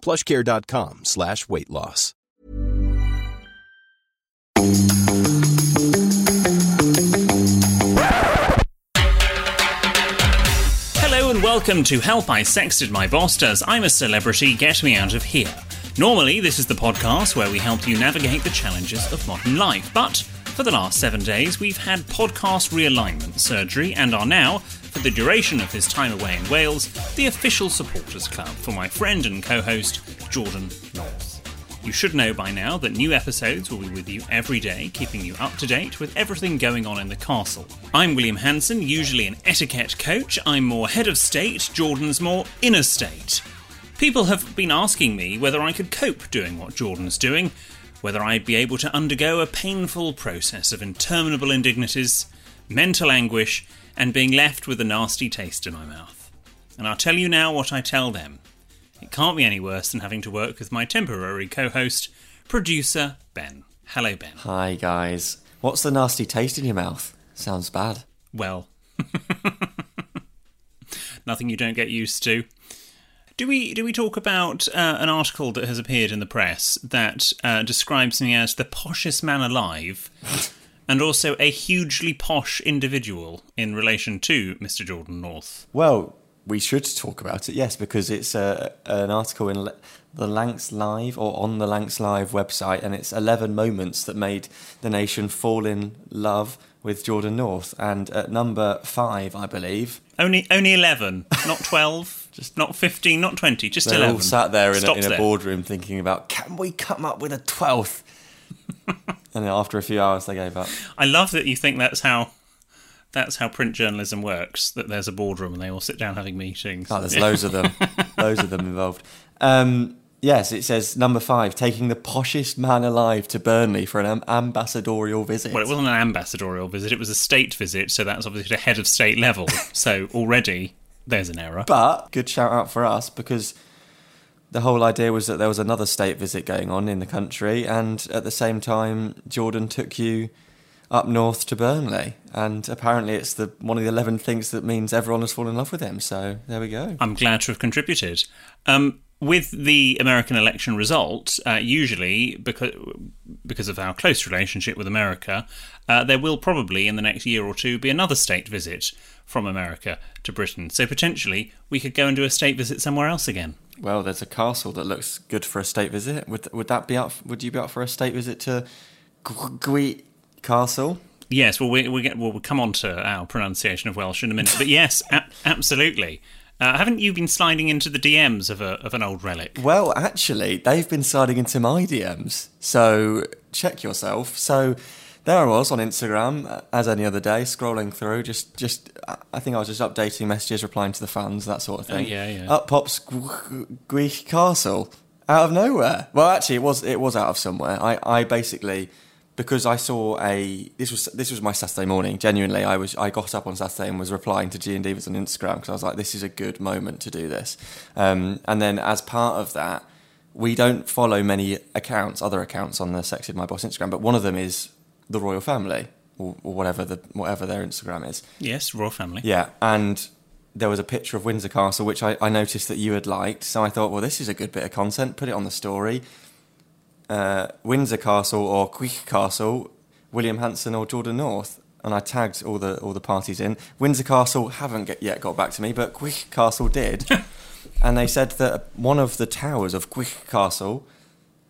PlushCare.com/weight loss. Hello and welcome to Help I Sexted My Bosters. I'm a Celebrity, Get Me Out of Here. Normally, this is the podcast where we help you navigate the challenges of modern life, but for the last 7 days, we've had podcast realignment surgery and are now, for the duration of his time away in Wales, the official supporters club for my friend and co-host, Jordan North. You should know by now that new episodes will be with you every day, keeping you up to date with everything going on in the castle. I'm William Hanson, usually an etiquette coach. I'm more head of state, Jordan's more inner state. People have been asking me whether I could cope doing what Jordan's doing, whether I'd be able to undergo a painful process of interminable indignities, mental anguish, and being left with a nasty taste in my mouth. And I'll tell you now what I tell them. It can't be any worse than having to work with my temporary co-host, producer Ben. Hello, Ben. Hi, guys. What's the nasty taste in your mouth? Sounds bad. Well, nothing you don't get used to. Do we talk about an article that has appeared in the press that describes me as the poshest man alive and also a hugely posh individual in relation to Mr. Jordan North? Well, we should talk about it, yes, because it's an article in the Lancs Live or on the Lancs Live website, and it's 11 moments that made the nation fall in love with Jordan North. And at number 5, I believe... Only 11, not 12. Just not 15, not 20, just 11. They all sat there in a boardroom thinking about, can we come up with a 12th? And then after a few hours, they gave up. I love that you think that's how print journalism works, that there's a boardroom and they all sit down having meetings. Oh, there's loads of them. Loads of them involved. Yes, it says number 5, taking the poshest man alive to Burnley for an ambassadorial visit. Well, it wasn't an ambassadorial visit, it was a state visit, so that's obviously at a head of state level. So already... there's an error. But good shout out for us, because the whole idea was that there was another state visit going on in the country, and at the same time, Jordan took you up north to Burnley, and apparently it's one of the 11 things that means everyone has fallen in love with him, so there we go. I'm glad to have contributed. With the American election result, usually because of our close relationship with America, there will probably in the next year or two be another state visit from America to Britain. So potentially we could go and do a state visit somewhere else again. Well, there's a castle that looks good for a state visit. Would that be up? Would you be up for a state visit to Gwrych Castle? Yes. Well, we'll come on to our pronunciation of Welsh in a minute. But yes, absolutely. Haven't you been sliding into the DMs of an old relic? Well, actually, they've been sliding into my DMs. So check yourself. So there I was on Instagram, as any other day, scrolling through. Just I think I was just updating messages, replying to the fans, that sort of thing. Yeah. Up pops Gwrych Castle out of nowhere. Well, actually, it was out of somewhere. I basically, because I saw this was my Saturday morning. Genuinely, I got up on Saturday and was replying to G&D was on Instagram because I was like, this is a good moment to do this. And then as part of that, we don't follow many other accounts on the Sexted My Boss Instagram, but one of them is the Royal Family or whatever their Instagram is. Yes, Royal Family. Yeah, and there was a picture of Windsor Castle which I noticed that you had liked, so I thought, well, this is a good bit of content. Put it on the story. Windsor Castle or Gwrych Castle, William Hanson or Jordan North, and I tagged all the parties in. Windsor Castle haven't yet got back to me, but Gwrych Castle did, and they said that one of the towers of Gwrych Castle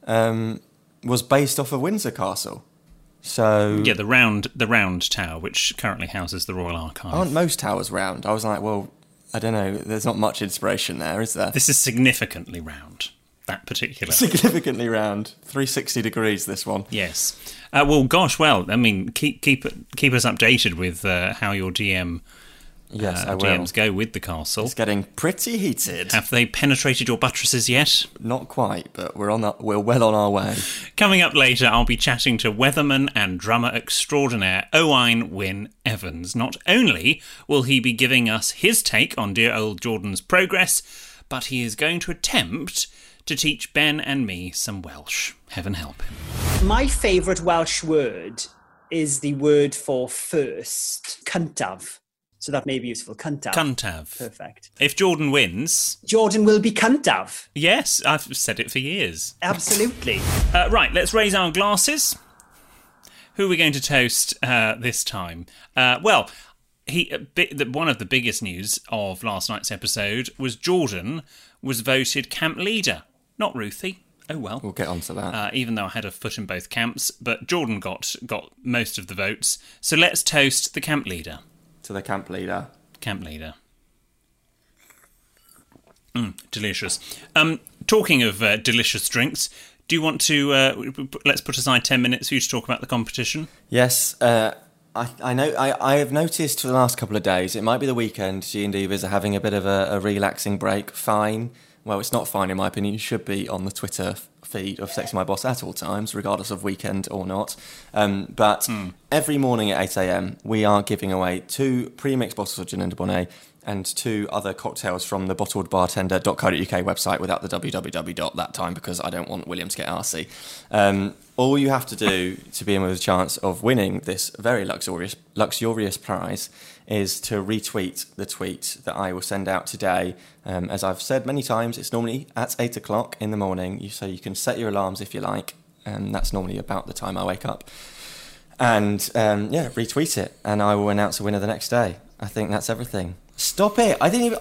was based off of Windsor Castle. So yeah, the round tower, which currently houses the Royal Archive. Aren't most towers round? I was like, well, I don't know. There's not much inspiration there, is there? This is significantly round. That particular significantly round, 360 degrees. This one, yes. Well, gosh, well, I mean, keep us updated with how your DM. Yes, I will. DMs go with the castle. It's getting pretty heated. Have they penetrated your buttresses yet? Not quite, but we're well on our way. Coming up later, I'll be chatting to weatherman and drummer extraordinaire Owain Wyn Evans. Not only will he be giving us his take on dear old Jordan's progress, but he is going to attempt to teach Ben and me some Welsh. Heaven help him. My favourite Welsh word is the word for first, cyntaf. So that may be useful. Cyntaf. Cyntaf. Perfect. If Jordan wins... Jordan will be cyntaf. Yes, I've said it for years. Absolutely. Right, let's raise our glasses. Who are we going to toast this time? Well, one of the biggest news of last night's episode was Jordan was voted camp leader. Not Ruthie. Oh, well. We'll get on to that. Even though I had a foot in both camps, but Jordan got most of the votes. So let's toast the camp leader. To the camp leader. Camp leader. Delicious. Talking of delicious drinks, do you want to... let's put aside 10 minutes for you to talk about the competition. Yes. I know. I have noticed for the last couple of days, it might be the weekend, G&Divas are having a bit of a relaxing break. Fine. Well, it's not fine in my opinion. You should be on the Twitter feed of Sexting My Boss at all times, regardless of weekend or not. But every morning at 8 a.m, we are giving away 2 pre-mixed bottles of gin and Dubonnet and 2 other cocktails from the bottledbartender.co.uk website without the www. That time because I don't want William to get arsey. All you have to do to be in with a chance of winning this very luxurious prize is to retweet the tweet that I will send out today. As I've said many times, it's normally at 8 o'clock in the morning, so you can set your alarms if you like, and that's normally about the time I wake up. And, retweet it, and I will announce a winner the next day. I think that's everything. Stop it. I didn't even...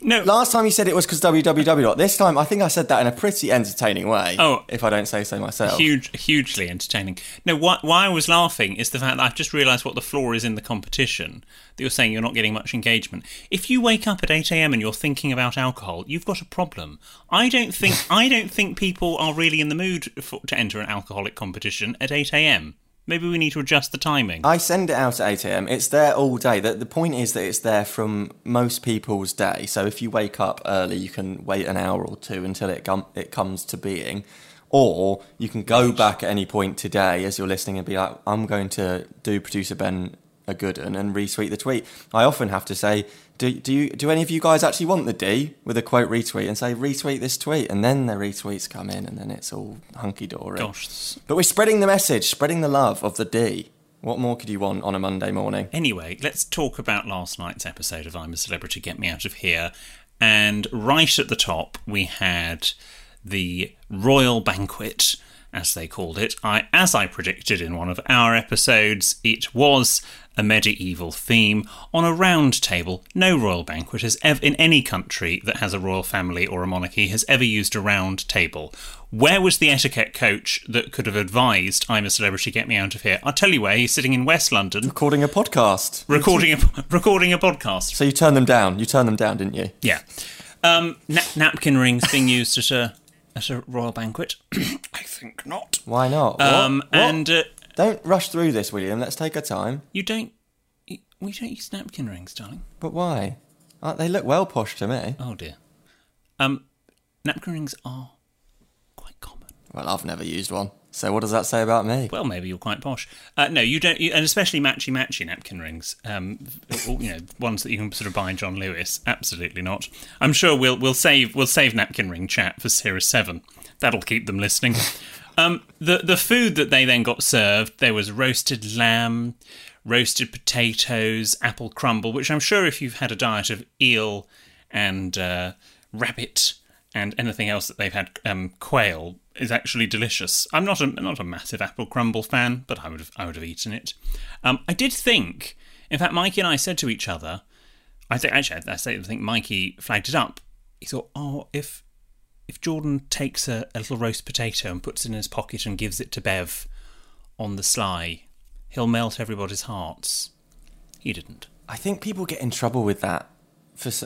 No. Last time you said it was because www. This time, I think I said that in a pretty entertaining way, if I don't say so myself. Hugely entertaining. No, why I was laughing is the fact that I've just realised what the flaw is in the competition, that you're saying you're not getting much engagement. If you wake up at 8 a.m. and you're thinking about alcohol, you've got a problem. I don't think people are really in the mood to enter an alcoholic competition at 8 a.m. Maybe we need to adjust the timing. I send it out at 8 a.m. It's there all day. The point is that it's there from most people's day. So if you wake up early, you can wait an hour or two until it comes to being. Or you can go back at any point today as you're listening and be like, I'm going to do producer Ben a good one and retweet the tweet. I often have to say, do any of you guys actually want the D with a quote retweet and say retweet this tweet, and then the retweets come in and then it's all hunky-dory. Gosh. But we're spreading the message, spreading the love of the D. What more could you want on a Monday morning? Anyway, let's talk about last night's episode of I'm a Celebrity Get Me Out of Here. And right at the top we had the Royal Banquet, as they called it. As I predicted in one of our episodes, it was a medieval theme on a round table. No royal banquet has ever, in any country that has a royal family or a monarchy, has ever used a round table. Where was the etiquette coach that could have advised I'm a Celebrity, Get Me Out of Here? I'll tell you where. He's sitting in West London. Recording a podcast. Recording a podcast. So you turned them down. Didn't you? Yeah. Napkin rings being used at a royal banquet? I think not. Why not? What? And don't rush through this, William. Let's take our time. We don't use napkin rings, darling. But why? They look well posh to me. Oh dear. Napkin rings are quite common. Well, I've never used one. So what does that say about me? Well, maybe you're quite posh. No, you don't, and especially matchy-matchy napkin rings. Ones that you can sort of buy John Lewis. Absolutely not. I'm sure we'll save napkin ring chat for Series 7. That'll keep them listening. The food that they then got served, there was roasted lamb, roasted potatoes, apple crumble, which I'm sure if you've had a diet of eel and rabbit and anything else that they've had, quail, is actually delicious. I'm not a massive apple crumble fan, but I would have eaten it. I did think, in fact, Mikey and I said to each other, I think Mikey flagged it up. He thought, oh, if if Jordan takes a little roast potato and puts it in his pocket and gives it to Bev on the sly, he'll melt everybody's hearts. He didn't. I think people get in trouble with that.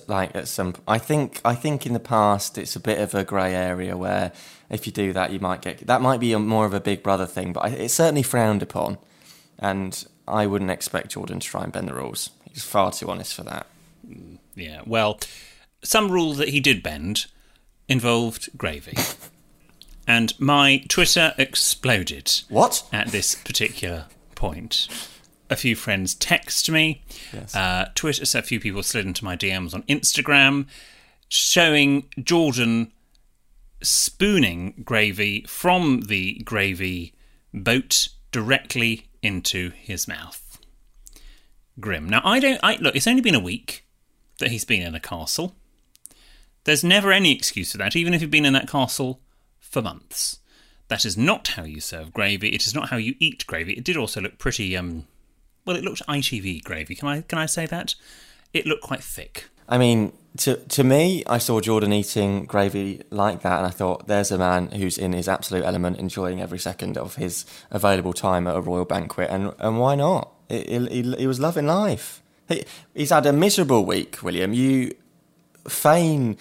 I think in the past it's a bit of a grey area where if you do that, you might get... That might be more of a Big Brother thing, but it's certainly frowned upon. And I wouldn't expect Jordan to try and bend the rules. He's far too honest for that. Yeah, well, some rules that he did bend involved gravy. And my Twitter exploded. What? At this particular point. A few friends text me. Yes. Twitter, so a few people slid into my DMs on Instagram, showing Jordan spooning gravy from the gravy boat directly into his mouth. Grim. Now, look, it's only been a week that he's been in a castle. There's never any excuse for that, even if you've been in that castle for months. That is not how you serve gravy. It is not how you eat gravy. It did also look pretty... Well, it looked ITV gravy. Can I say that? It looked quite thick. I mean, to me, I saw Jordan eating gravy like that, and I thought, there's a man who's in his absolute element, enjoying every second of his available time at a royal banquet, and why not? He was loving life. He's had a miserable week, William. You feign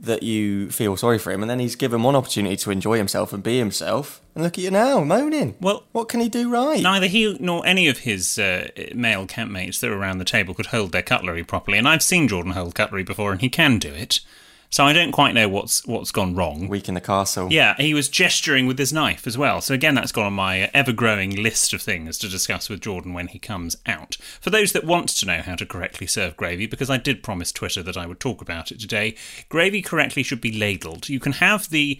that you feel sorry for him, and then he's given one opportunity to enjoy himself and be himself, and look at you now, moaning. Well, what can he do right? Neither he nor any of his male campmates that were around the table could hold their cutlery properly, and I've seen Jordan hold cutlery before, and he can do it, so I don't quite know what's gone wrong. Week in the castle. Yeah, he was gesturing with his knife as well, so again, that's gone on my ever-growing list of things to discuss with Jordan when he comes out. For those that want to know how to correctly serve gravy, because I did promise Twitter that I would talk about it today, gravy correctly should be ladled. You can have the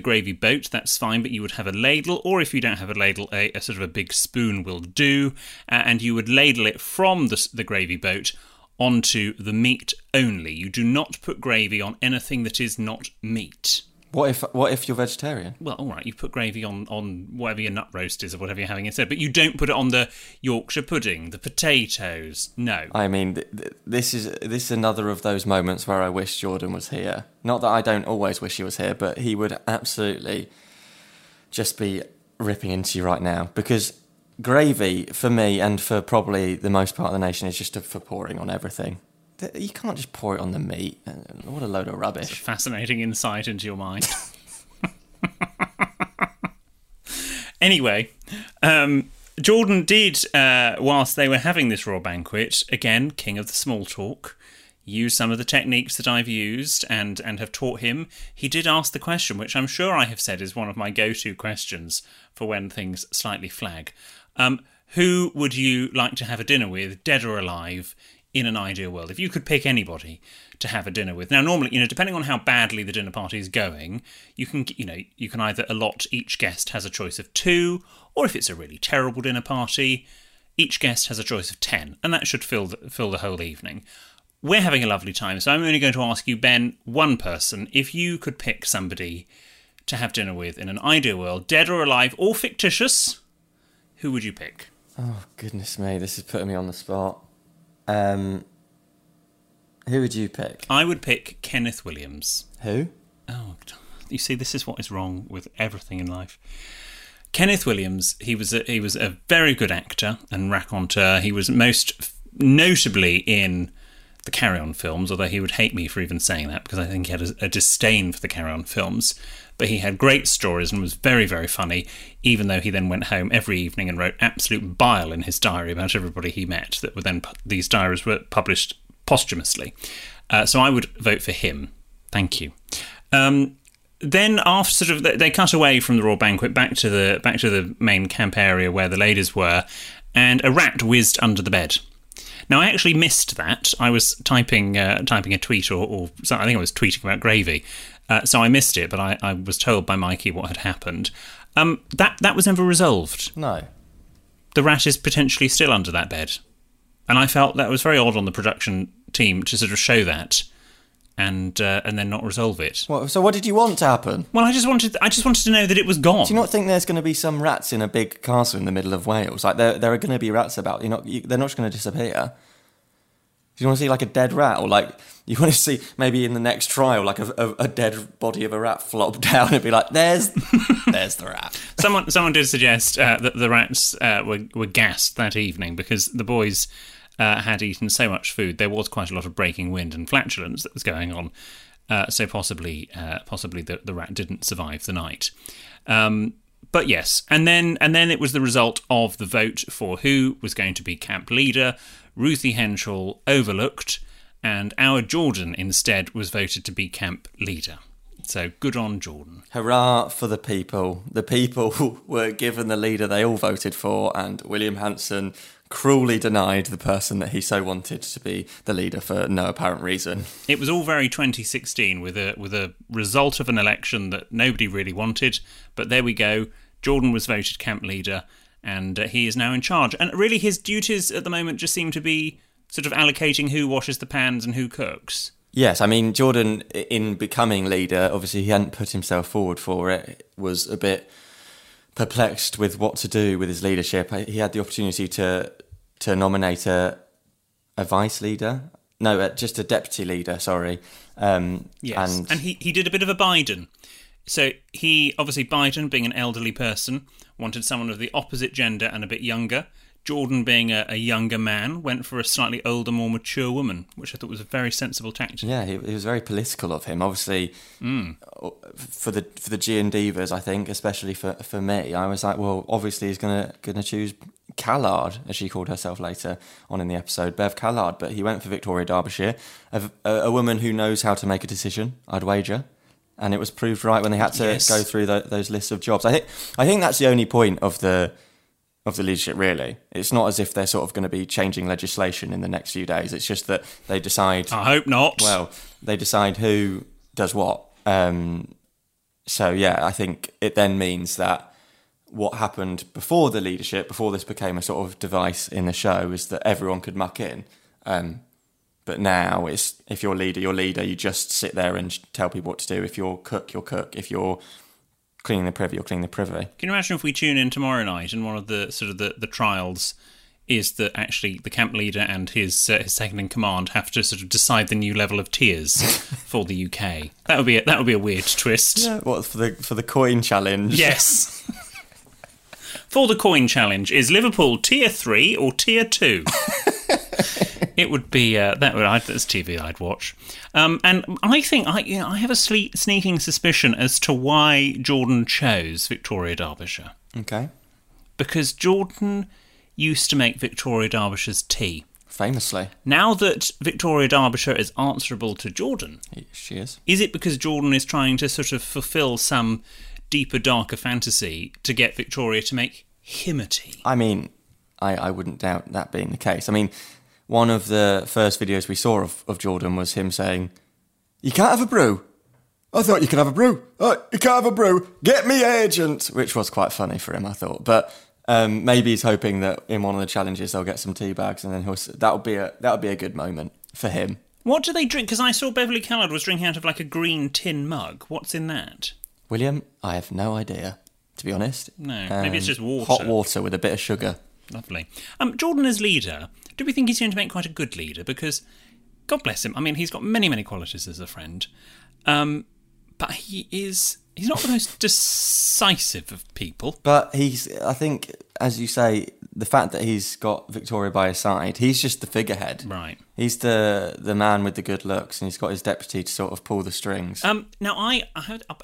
gravy boat, that's fine, but you would have a ladle, or if you don't have a ladle, a sort of a big spoon will do, and you would ladle it from the gravy boat onto the meat only. You do not put gravy on anything that is not meat. What if you're vegetarian? Well, all right, you put gravy on whatever your nut roast is or whatever you're having instead, but you don't put it on the Yorkshire pudding, the potatoes, no. I mean, this is another of those moments where I wish Jordan was here. Not that I don't always wish he was here, but he would absolutely just be ripping into you right now, because... Gravy, for me, and for probably the most part of the nation, is just for pouring on everything. You can't just pour it on the meat. What a load of rubbish. It's a fascinating insight into your mind. Anyway, Jordan did, whilst they were having this royal banquet, again, king of the small talk, use some of the techniques that I've used and have taught him. He did ask the question, which I'm sure I have said is one of my go-to questions for when things slightly flag. Who would you like to have a dinner with, dead or alive, in an ideal world? If you could pick anybody to have a dinner with. Now, normally, depending on how badly the dinner party is going, you can either allot each guest has a choice of 2, or if it's a really terrible dinner party, each guest has a choice of 10, and that should fill the whole evening. We're having a lovely time, so I'm only going to ask you, Ben, one person, if you could pick somebody to have dinner with in an ideal world, dead or alive or fictitious, who would you pick? Oh, goodness me, this is putting me on the spot. Who would you pick? I would pick Kenneth Williams. Who? Oh, you see, this is what is wrong with everything in life. Kenneth Williams, he was a very good actor and raconteur. He was most notably in the Carry On films, although he would hate me for even saying that, because I think he had a disdain for the Carry On films. But he had great stories and was very, very funny, even though he then went home every evening and wrote absolute bile in his diary about everybody he met, that were then these diaries were published posthumously. So I would vote for him. Thank you. Then after sort of they cut away from the royal banquet back to the main camp area where the ladies were, and a rat whizzed under the bed. Now, I actually missed that. I was typing a tweet, or I think I was tweeting about gravy, so I missed it, but I was told by Mikey what had happened. That was never resolved. No. The rat is potentially still under that bed. And I felt that was very odd on the production team to sort of show that and then not resolve it. Well, so what did you want to happen? Well, I just wanted to know that it was gone. Do you not think there's going to be some rats in a big castle in the middle of Wales? Like, there are going to be rats about. They're not just going to disappear. Do you want to see like a dead rat, or like you want to see maybe in the next trial like a dead body of a rat flop down and be like, there's the rat. Someone did suggest that the rats were gassed that evening because the boys had eaten so much food. There was quite a lot of breaking wind and flatulence that was going on, so possibly the rat didn't survive the night. But yes, and then it was the result of the vote for who was going to be camp leader. Ruthie Henshall overlooked, and our Jordan instead was voted to be camp leader. So good on Jordan. Hurrah for the people. The people were given the leader they all voted for, and William Hanson cruelly denied the person that he so wanted to be the leader for no apparent reason. It was all very 2016 with a result of an election that nobody really wanted. But there we go. Jordan was voted camp leader, and he is now in charge. And really his duties at the moment just seem to be sort of allocating who washes the pans and who cooks. Yes, I mean, Jordan, in becoming leader, obviously he hadn't put himself forward for it, was a bit perplexed with what to do with his leadership. He had the opportunity to nominate a vice leader. No, just a deputy leader, sorry. Yes, and he did a bit of a Biden. So he, obviously Biden, being an elderly person, wanted someone of the opposite gender and a bit younger. Jordan, being a younger man, went for a slightly older, more mature woman, which I thought was a very sensible tactic. Yeah, it was very political of him. Obviously, for the G and Divas, I think, especially for me, I was like, well, obviously he's gonna choose Callard, as she called herself later on in the episode, Bev Callard. But he went for Victoria Derbyshire, a woman who knows how to make a decision, I'd wager. And it was proved right when they had to go through those lists of jobs. I think that's the only point of the leadership, really. It's not as if they're sort of going to be changing legislation in the next few days. It's just that they decide... I hope not. Well, they decide who does what. So, yeah, I think it then means that what happened before the leadership, before this became a sort of device in the show, is that everyone could muck in. But now, it's if you're leader, you're leader. You just sit there and tell people what to do. If you're cook, you're cook. If you're cleaning the privy, you're cleaning the privy. Can you imagine if we tune in tomorrow night and one of the sort of the trials is that actually the camp leader and his second in command have to sort of decide the new level of tiers for the UK? That would be a weird twist. Yeah, what for the coin challenge? Yes. For the coin challenge, is Liverpool tier 3 or tier 2? It would be that's TV I'd watch, and I think I have a sneaking suspicion as to why Jordan chose Victoria Derbyshire. Okay, because Jordan used to make Victoria Derbyshire's tea famously. Now that Victoria Derbyshire is answerable to Jordan, she is. Is it because Jordan is trying to sort of fulfil some deeper, darker fantasy to get Victoria to make him a tea? I mean, I wouldn't doubt that being the case. I mean, one of the first videos we saw of Jordan was him saying, "You can't have a brew. I thought you could have a brew. Oh, you can't have a brew. Get me agent," which was quite funny for him, I thought. But maybe he's hoping that in one of the challenges they'll get some tea bags, and then that'll be a good moment for him. What do they drink? Because I saw Beverly Callard was drinking out of like a green tin mug. What's in that? William, I have no idea, to be honest. No, maybe it's just water. Hot water with a bit of sugar. Lovely. Jordan as leader. Do we think he's going to make quite a good leader? Because, God bless him, I mean, he's got many, many qualities as a friend. But he's not the most decisive of people. But I think, as you say, the fact that he's got Victoria by his side, he's just the figurehead. Right. He's the man with the good looks, and he's got his deputy to sort of pull the strings. Now, I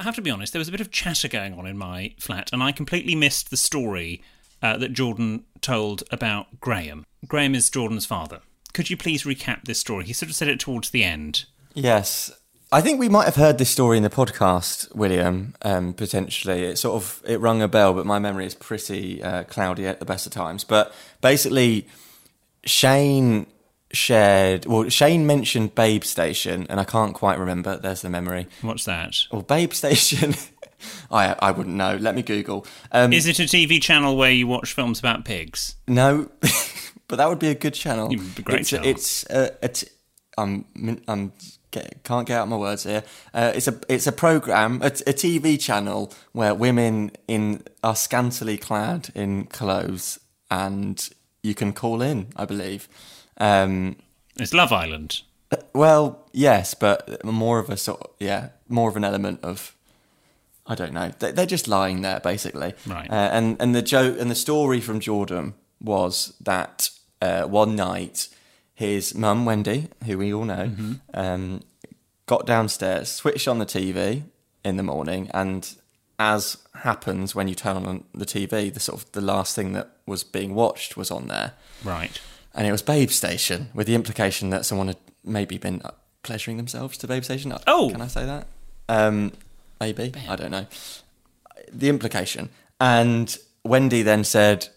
have to be honest, there was a bit of chatter going on in my flat, and I completely missed the story that Jordan told about Graham. Graham is Jordan's father. Could you please recap this story? He sort of said it towards the end. Yes. I think we might have heard this story in the podcast, William, potentially. It rung a bell, but my memory is pretty cloudy at the best of times. But basically, Shane mentioned Babe Station, and I can't quite remember. There's the memory. What's that? Well, Babe Station... I wouldn't know. Let me Google. Is it a TV channel where you watch films about pigs? No, but that would be a good channel. It'd be a great channel. Can't get out my words here. It's a program, a TV channel where women are scantily clad in clothes, and you can call in, I believe. It's Love Island. Well, yes, but more of a sort of, yeah, more of an element of, I don't know. They're just lying there, basically. Right. And the joke and the story from Jordan was that one night his mum, Wendy, who we all know, mm-hmm. Got downstairs, switched on the TV in the morning, and as happens when you turn on the TV, the sort of the last thing that was being watched was on there. Right. And it was Babe Station, with the implication that someone had maybe been pleasuring themselves to Babe Station. Oh! Can I say that? Maybe. Bam. I don't know. The implication. And Wendy then said,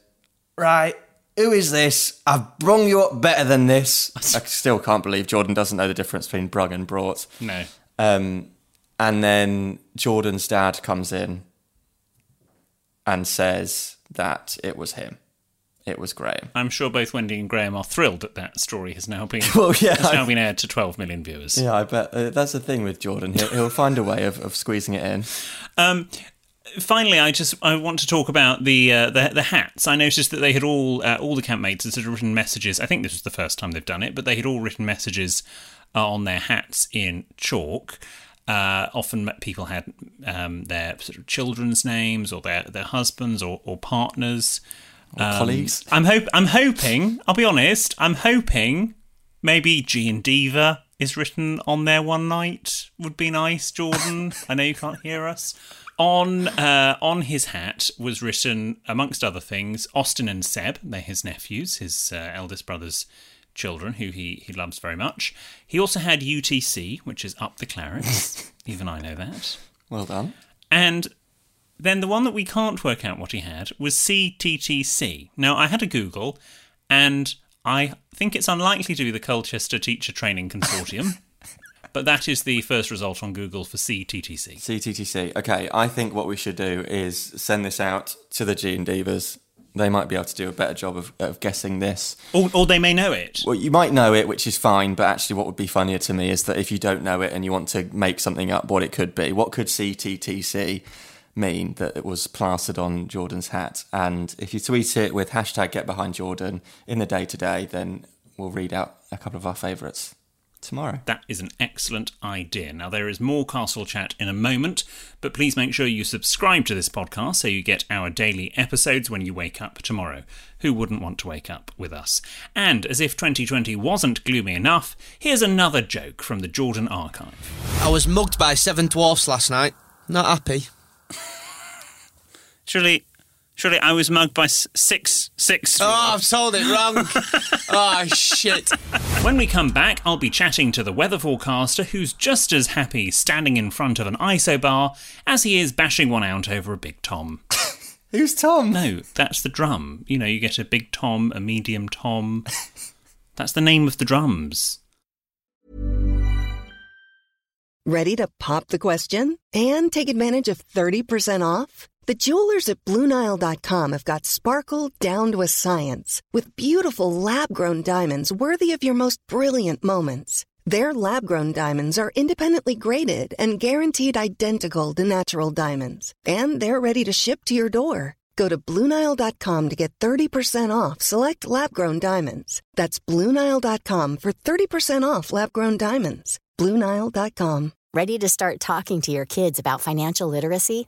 right, who is this? I've brung you up better than this. I still can't believe Jordan doesn't know the difference between brung and brought. No. And then Jordan's dad comes in and says that it was him. It was Graham. I'm sure both Wendy and Graham are thrilled that that story has now been been aired to 12 million viewers. Yeah, I bet. That's the thing with Jordan. He'll find a way of squeezing it in. Finally, I want to talk about the hats. I noticed that they had all the campmates had written messages. I think this was the first time they've done it, but they had all written messages on their hats in chalk. Often people had their sort of children's names or their husbands or partners. Colleagues. I'm hoping. I'll be honest. I'm hoping maybe G and Diva is written on there one night. Would be nice, Jordan. I know you can't hear us. On his hat was written, amongst other things, Austin and Seb. They're his nephews, his eldest brother's children, who he loves very much. He also had UTC, which is Up the Clarets. Even I know that. Well done. And then the one that we can't work out what he had was CTTC. Now, I had a Google, and I think it's unlikely to be the Colchester Teacher Training Consortium, but that is the first result on Google for CTTC. CTTC. Okay, I think what we should do is send this out to the G and Divas. They might be able to do a better job of guessing this. Or they may know it. Well, you might know it, which is fine, but actually what would be funnier to me is that if you don't know it and you want to make something up, what it could be. What could CTTC mean that it was plastered on Jordan's hat? And if you tweet it with hashtag #GetBehindJordan in the day-to-day, then we'll read out a couple of our favourites tomorrow. That is an excellent idea. Now, there is more Castle Chat in a moment, but please make sure you subscribe to this podcast so you get our daily episodes when you wake up tomorrow. Who wouldn't want to wake up with us? And as if 2020 wasn't gloomy enough, here's another joke from the Jordan archive. I was mugged by 7 dwarfs last night. Not happy. Surely I was mugged by six. Oh, I've told it wrong. Oh, shit. When we come back, I'll be chatting to the weather forecaster who's just as happy standing in front of an ISO bar as he is bashing one out over a Big Tom. Who's Tom? No, that's the drum. You know, you get a Big Tom, a Medium Tom. That's the name of the drums. Ready to pop the question and take advantage of 30% off? The jewelers at BlueNile.com have got sparkle down to a science with beautiful lab-grown diamonds worthy of your most brilliant moments. Their lab-grown diamonds are independently graded and guaranteed identical to natural diamonds, and they're ready to ship to your door. Go to BlueNile.com to get 30% off select lab-grown diamonds. That's BlueNile.com for 30% off lab-grown diamonds. BlueNile.com. Ready to start talking to your kids about financial literacy?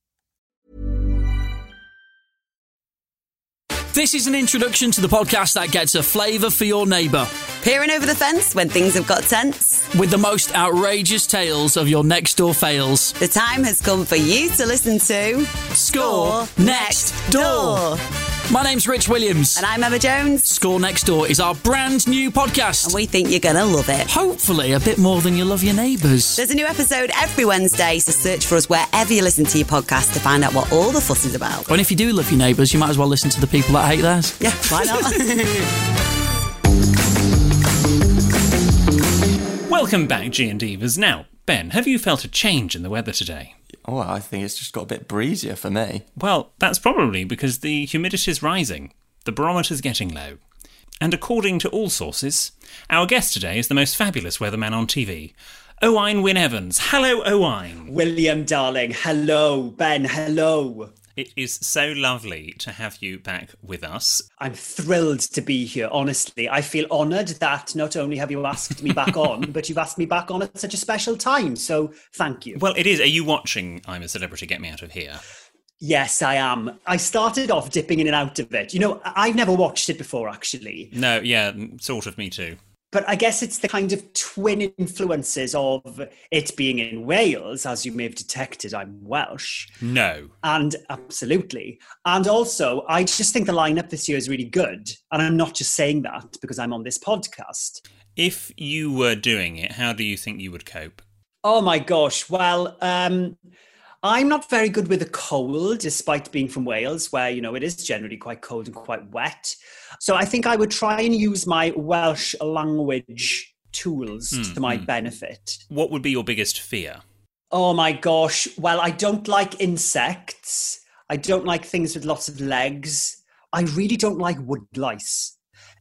This is an introduction to the podcast that gets a flavour for your neighbour. Peering over the fence when things have got tense. With the most outrageous tales of your next door fails. The time has come for you to listen to Score Next Door. My name's Rich Williams. And I'm Emma Jones. Score Next Door is our brand new podcast. And we think you're going to love it. Hopefully a bit more than you love your neighbours. There's a new episode every Wednesday, so search for us wherever you listen to your podcast to find out what all the fuss is about. And if you do love your neighbours, you might as well listen to the people that hate theirs. Yeah, why not? Welcome back, G&Divas. Now, Ben, have you felt a change in the weather today? Oh, I think it's just got a bit breezier for me. Well, that's probably because the humidity's rising, the barometer's getting low. And according to all sources, our guest today is the most fabulous weatherman on TV, Owain Wyn Evans. Hello, Owain. William, darling. Hello, Ben. Hello. It is so lovely to have you back with us. I'm thrilled to be here, honestly. I feel honoured that not only have you asked me back on, but you've asked me back on at such a special time, so thank you. Well, it is. Are you watching I'm a Celebrity Get Me Out of Here? Yes, I am. I started off dipping in and out of it. You know, I've never watched it before, actually. No, yeah, sort of, me too. But I guess it's the kind of twin influences of it being in Wales, as you may have detected, I'm Welsh. No. And absolutely. And also, I just think the lineup this year is really good. And I'm not just saying that because I'm on this podcast. If you were doing it, how do you think you would cope? Oh, my gosh. Well, I'm not very good with a cold, despite being from Wales, where, you know, it is generally quite cold and quite wet. So I think I would try and use my Welsh language tools to my benefit. What would be your biggest fear? Oh, my gosh. Well, I don't like insects. I don't like things with lots of legs. I really don't like woodlice.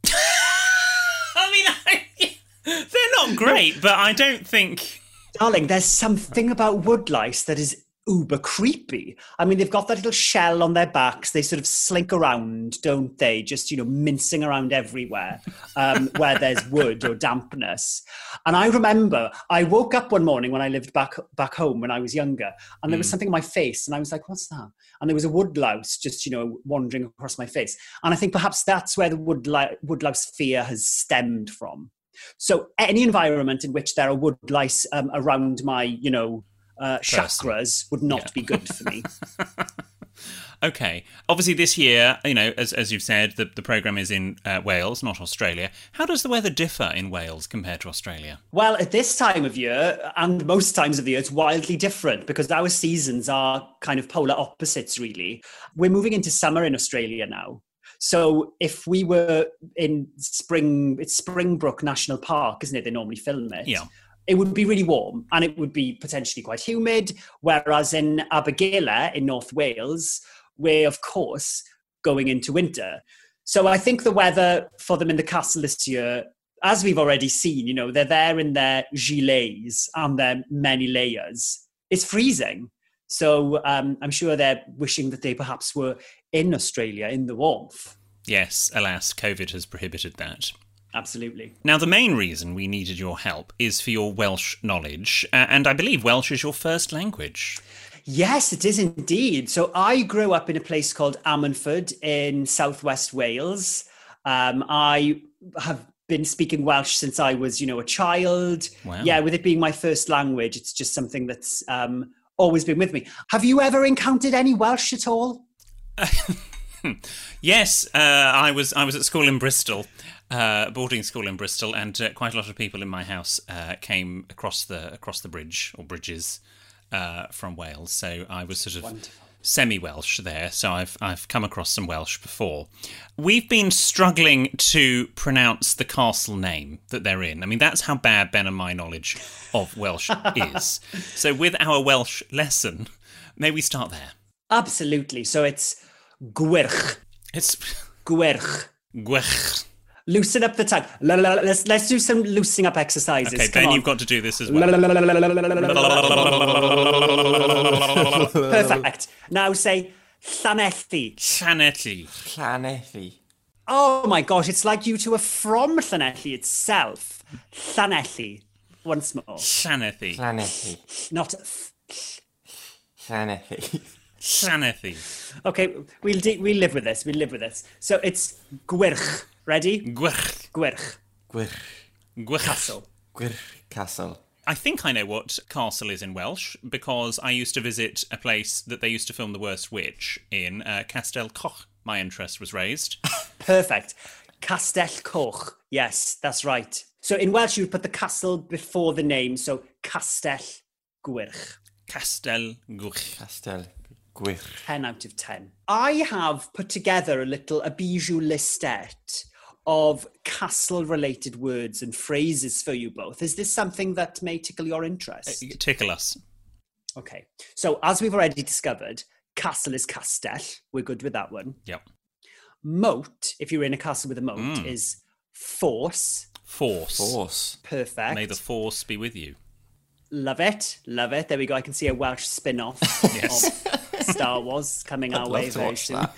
I mean, they're not great, no. But I don't think... Darling, there's something about woodlice that is... uber creepy. I mean, they've got that little shell on their backs. They sort of slink around, don't they? Just, you know, mincing around everywhere where there's wood or dampness. And I remember I woke up one morning when I lived back home when I was younger, and there was something on my face, and I was like, what's that? And there was a woodlouse just, you know, wandering across my face. And I think perhaps that's where the woodlouse fear has stemmed from. So any environment in which there are woodlice around my, you know, chakras would not be good for me. Okay. Obviously this year, you know, as you've said, the programme is in Wales, not Australia. How does the weather differ in Wales compared to Australia? Well, at this time of year, and most times of the year, it's wildly different because our seasons are kind of polar opposites, really. We're moving into summer in Australia now. So if we were in spring, it's Springbrook National Park, isn't it? They normally film it. Yeah. It would be really warm and it would be potentially quite humid, whereas in Abergele in North Wales, we're, of course, going into winter. So I think the weather for them in the castle this year, as we've already seen, you know, they're there in their gilets and their many layers. It's freezing. So I'm sure they're wishing that they perhaps were in Australia in the warmth. Yes, alas, COVID has prohibited that. Absolutely. Now, the main reason we needed your help is for your Welsh knowledge, and I believe Welsh is your first language. Yes, it is indeed. So I grew up in a place called Ammanford in southwest Wales. I have been speaking Welsh since I was, you know, a child. Wow. Yeah, with it being my first language, it's just something that's always been with me. Have you ever encountered any Welsh at all? Yes, I was at school in Bristol. Boarding school in Bristol, and quite a lot of people in my house came across the bridge or bridges from Wales. So I was sort of semi-Welsh there. So I've come across some Welsh before. We've been struggling to pronounce the castle name that they're in. I mean, that's how bad Ben and my knowledge of Welsh is. So with our Welsh lesson, may we start there? Absolutely. So it's Gwrych. It's Gwrych. Gwrych. Loosen up the tongue. Let's do some loosening up exercises. Okay, Ben, you've got to do this as well. Perfect. Now say Llanelli. Llanelli. Llanelli. Oh my gosh, it's like you two are from Llanelli itself. Llanelli. Once more. Llanelli. Llanelli. Not Llanelli. Llanelli. Okay, we'll live with this. So it's Gwrych. Ready? Gwrych. Gwrych. Gwrych Castle. Gwrych Castle. I think I know what castle is in Welsh because I used to visit a place that they used to film The Worst Witch in, Castell Coch. My interest was raised. Perfect. Castell Coch. Yes, that's right. So in Welsh, you would put the castle before the name. So Castell Gwrych. Castell Gwrych. Castell Gwrych. 10 out of 10. I have put together a bijou listette of castle-related words and phrases for you both. Is this something that may tickle your interest? Tickle us. Okay. So as we've already discovered, castle is castell. We're good with that one. Yep. Moat, if you're in a castle with a moat, is force. Force. Perfect. May the force be with you. Love it. There we go. I can see a Welsh spin-off of Star Wars coming our way very soon.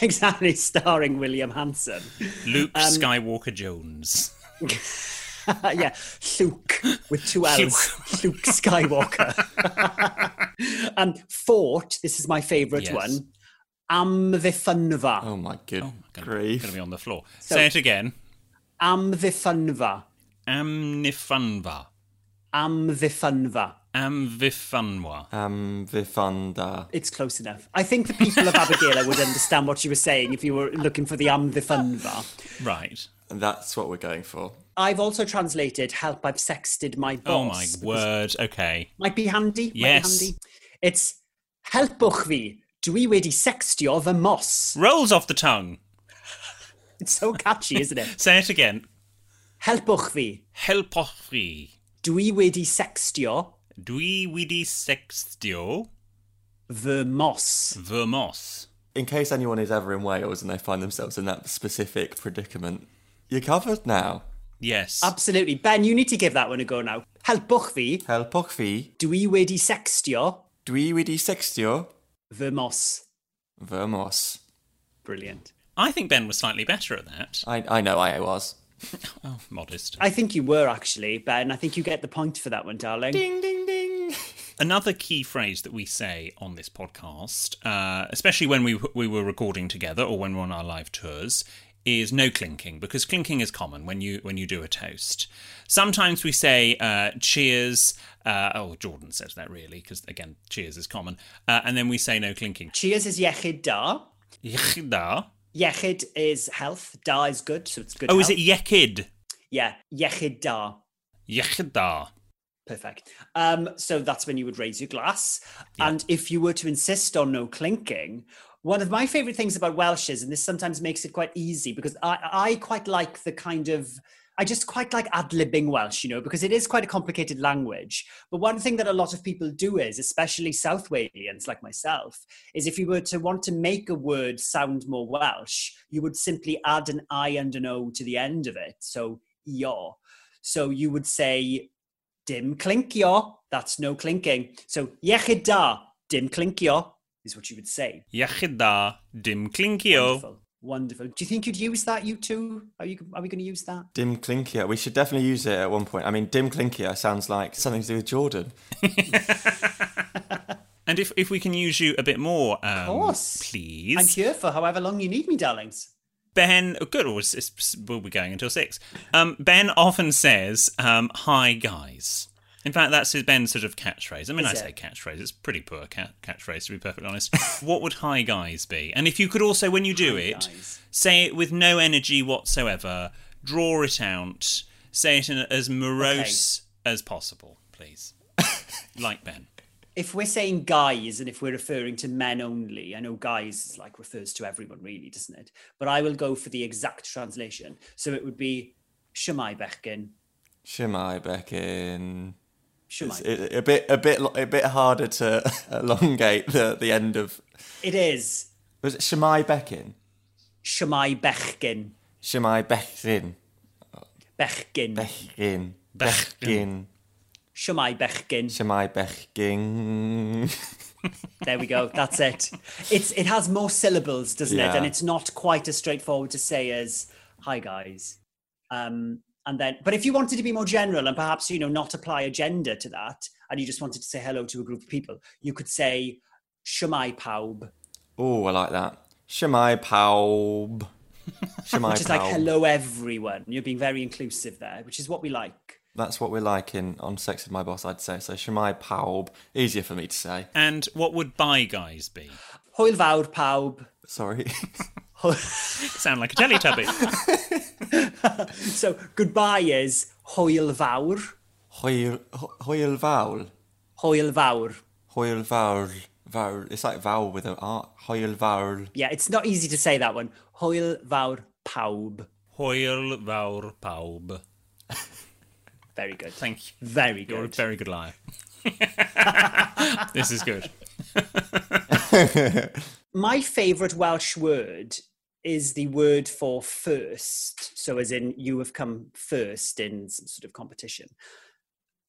Exactly, starring William Hanson. Luke Skywalker Jones. Yeah, Luke with two L's. Luke Skywalker. Fort, this is my favourite one. Ammanford. Oh my goodness. Oh, grief. Going to be on the floor. So, say it again. Ammanford. Ammanford. Ammanford. Ammanford. It's close enough. I think the people of Abergele would understand what you were saying if you were looking for the Ammanford. Right. And that's what we're going for. I've also translated Help I've Sexted My Bosters. Oh my word, okay. Might be handy. Yes. It's Helpwch fi, dwi wedi sextio fy mos. Rolls off the tongue. It's so catchy, isn't it? Say it again. Helpwch fi. Helpwch fi. Dwi wedi sextio. Fy mos. In case anyone is ever in Wales and they find themselves in that specific predicament, you're covered now. Yes. Absolutely. Ben, you need to give that one a go now. Helpwch fi. Dwi wedi sextio. Fy mos. Brilliant. I think Ben was slightly better at that. I know I was. Oh, modest. I think you were actually, Ben. I think you get the point for that one, darling. Ding, ding, ding. Another key phrase that we say on this podcast, especially when we were recording together or when we're on our live tours, is no clinking, because clinking is common when you do a toast. Sometimes we say cheers. Jordan says that really, because again, cheers is common. And then we say no clinking. Cheers is iechyd da. Iechyd da. Iechyd is health, da is good, so it's good health. Is it iechyd? Yeah, iechyd da. Iechyd da. Perfect. So that's when you would raise your glass. Yeah. And if you were to insist on no clinking, one of my favourite things about Welsh is, and this sometimes makes it quite easy, because I quite like the kind of... I just quite like ad-libbing Welsh, because it is quite a complicated language. But one thing that a lot of people do is, especially South Walians like myself, is if you were to want to make a word sound more Welsh, you would simply add an I and an O to the end of it. So, yo. So you would say, dim clinkio. That's no clinking. So, iechyd da, dim clinkio, is what you would say. Iechyd da, dim clinkio. Wonderful. Do you think you'd use that, you two? Are we going to use that? Dim clinkia. We should definitely use it at one point. I mean, dim clinkia sounds like something to do with Jordan. And if we can use you a bit more, of course. Please. I'm here for however long you need me, darlings. Ben, good, we'll be going until 6. Ben often says, hi, guys. In fact, that's Ben's sort of catchphrase. I mean, I say catchphrase. It's pretty poor catchphrase, to be perfectly honest. What would hi guys be? And if you could also, when you do say it with no energy whatsoever, draw it out, say it in as morose as possible, please. Like Ben. If we're saying guys and if we're referring to men only, I know guys refers to everyone really, doesn't it? But I will go for the exact translation. So it would be Shemai Beckin. It's a bit harder to elongate the end of... It is. Was it Shemai Beckin? Shemai Beckin. Beckin. Shemai Beckin. There we go. That's it. It has more syllables, doesn't it? And it's not quite as straightforward to say as, hi guys. And then, but if you wanted to be more general and perhaps, not apply a gender to that, and you just wanted to say hello to a group of people, you could say, Shemai Pawb. Oh, I like that. Shemai Pawb. Shemai which is Powell. Like, hello, everyone. You're being very inclusive there, which is what we like. That's what we're like on Sex with My Boss, I'd say. So Shemai Powell, easier for me to say. And what would bye guys be? Hwyl fawr pawb. Sorry. Sound like a Teletubby. So goodbye is hwyl fawr. Hwyl fawr. Hwyl fawr. Hwyl fawr. It's like vowel with an R. Hwyl fawr. Yeah, it's not easy to say that one. Hwyl fawr pawb. Hwyl fawr pawb. Very good. Thank you. Very good. You're a very good liar. This is good. My favourite Welsh word is the word for first. So as in, you have come first in some sort of competition.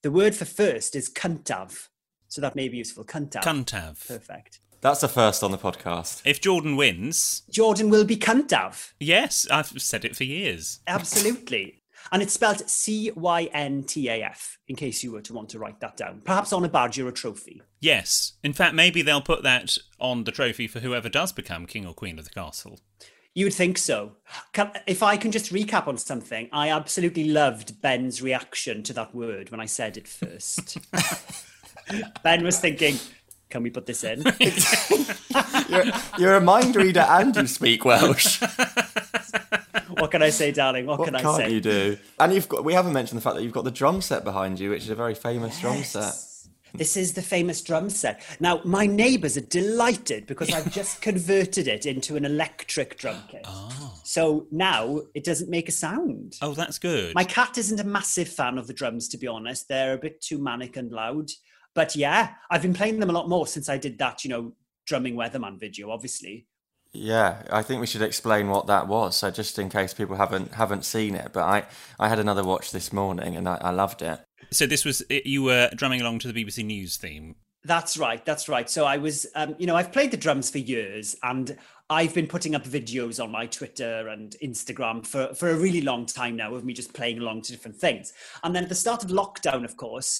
The word for first is cyntaf. So that may be useful. Cyntaf. Cyntaf. Perfect. That's the first on the podcast. If Jordan wins... Jordan will be cyntaf. Yes, I've said it for years. Absolutely. And it's spelled C-Y-N-T-A-F, in case you were to want to write that down. Perhaps on a badge or a trophy. Yes. In fact, maybe they'll put that on the trophy for whoever does become king or queen of the castle. You would think so. If I can just recap on something, I absolutely loved Ben's reaction to that word when I said it first. Ben was thinking, can we put this in? You're a mind reader and you speak Welsh. What can I say, darling? What can I say? What can't you do? And we haven't mentioned the fact that you've got the drum set behind you, which is a very famous drum set. This is the famous drum set. Now, my neighbours are delighted because I've just converted it into an electric drum kit. Oh. So now it doesn't make a sound. Oh, that's good. My cat isn't a massive fan of the drums, to be honest. They're a bit too manic and loud. But yeah, I've been playing them a lot more since I did that, drumming weatherman video, obviously. Yeah, I think we should explain what that was. So just in case people haven't seen it, but I had another watch this morning and I loved it. So this was, you were drumming along to the BBC News theme. That's right. So I was, I've played the drums for years and I've been putting up videos on my Twitter and Instagram for a really long time now of me just playing along to different things. And then at the start of lockdown, of course,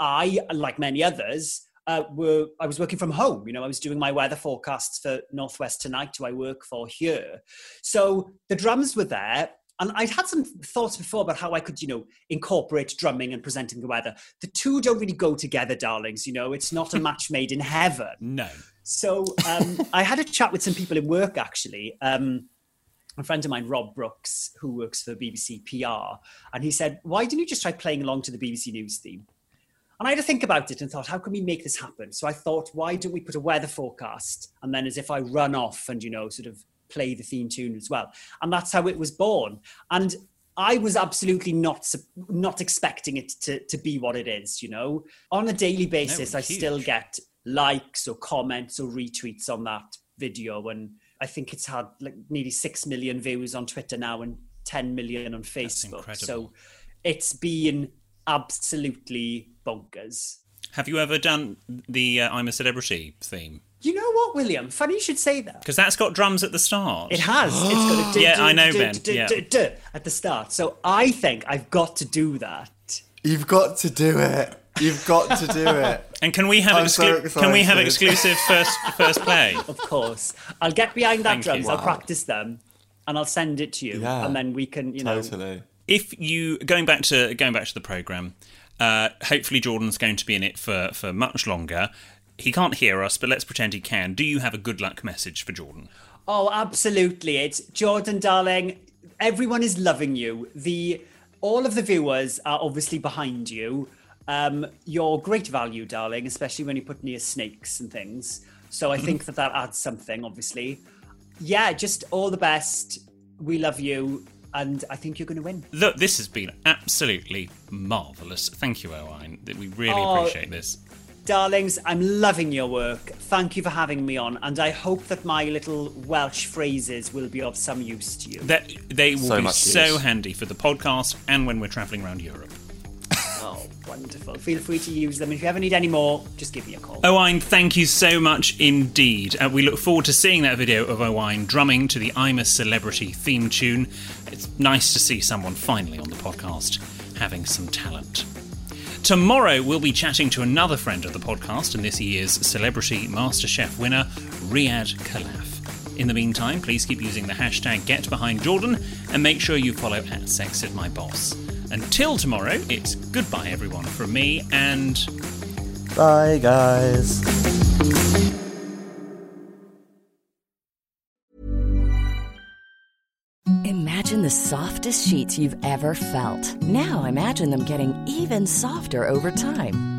I, like many others, I was working from home. I was doing my weather forecasts for Northwest Tonight, who I work for here. So the drums were there, and I'd had some thoughts before about how I could, incorporate drumming and presenting the weather. The two don't really go together, darlings. It's not a match made in heaven. No. So I had a chat with some people in work, actually. A friend of mine, Rob Brooks, who works for BBC PR, and he said, "Why didn't you just try playing along to the BBC News theme?" And I had to think about it and thought, how can we make this happen? So I thought, why don't we put a weather forecast? And then as if I run off and, sort of play the theme tune as well. And that's how it was born. And I was absolutely not expecting it to be what it is, On a daily basis, I still get likes or comments or retweets on that video. And I think it's had like nearly 6 million views on Twitter now and 10 million on Facebook. That's incredible. So it's been absolutely... bonkers. Have you ever done the I'm a Celebrity theme? You know what, William? Funny you should say that. Because that's got drums at the start. It has. It's got a... Yeah, I know, Ben. At the start. So I think I've got to do that. You've got to do it. And can we have exclusive first play? Of course. I'll get behind that drums. Wow. I'll practice them and I'll send it to you. Yeah, and then we can, Totally. If you... Going back to the programme... hopefully Jordan's going to be in it for much longer. He can't hear us, but let's pretend he can. Do you have a good luck message for Jordan? Oh, absolutely. It's Jordan, darling. Everyone is loving you. All of the viewers are obviously behind you. You're great value, darling, especially when you put near snakes and things. So I think that adds something, obviously. Yeah, just all the best. We love you. And I think you're going to win. Look, this has been absolutely marvellous. Thank you, Owain. We really appreciate this. Darlings, I'm loving your work. Thank you for having me on. And I hope that my little Welsh phrases will be of some use to you. They will be so handy for the podcast and when we're travelling around Europe. Oh, wonderful. Feel free to use them. If you ever need any more, just give me a call. Owain, thank you so much indeed. We look forward to seeing that video of Owain drumming to the I'm a Celebrity theme tune. It's nice to see someone finally on the podcast having some talent. Tomorrow, we'll be chatting to another friend of the podcast and this year's Celebrity MasterChef winner, Riyad Khalaf. In the meantime, please keep using the hashtag GetBehindJordan and make sure you follow @SexedMyBoss. Until tomorrow, it's goodbye everyone from me and... Bye guys. Imagine the softest sheets you've ever felt. Now imagine them getting even softer over time.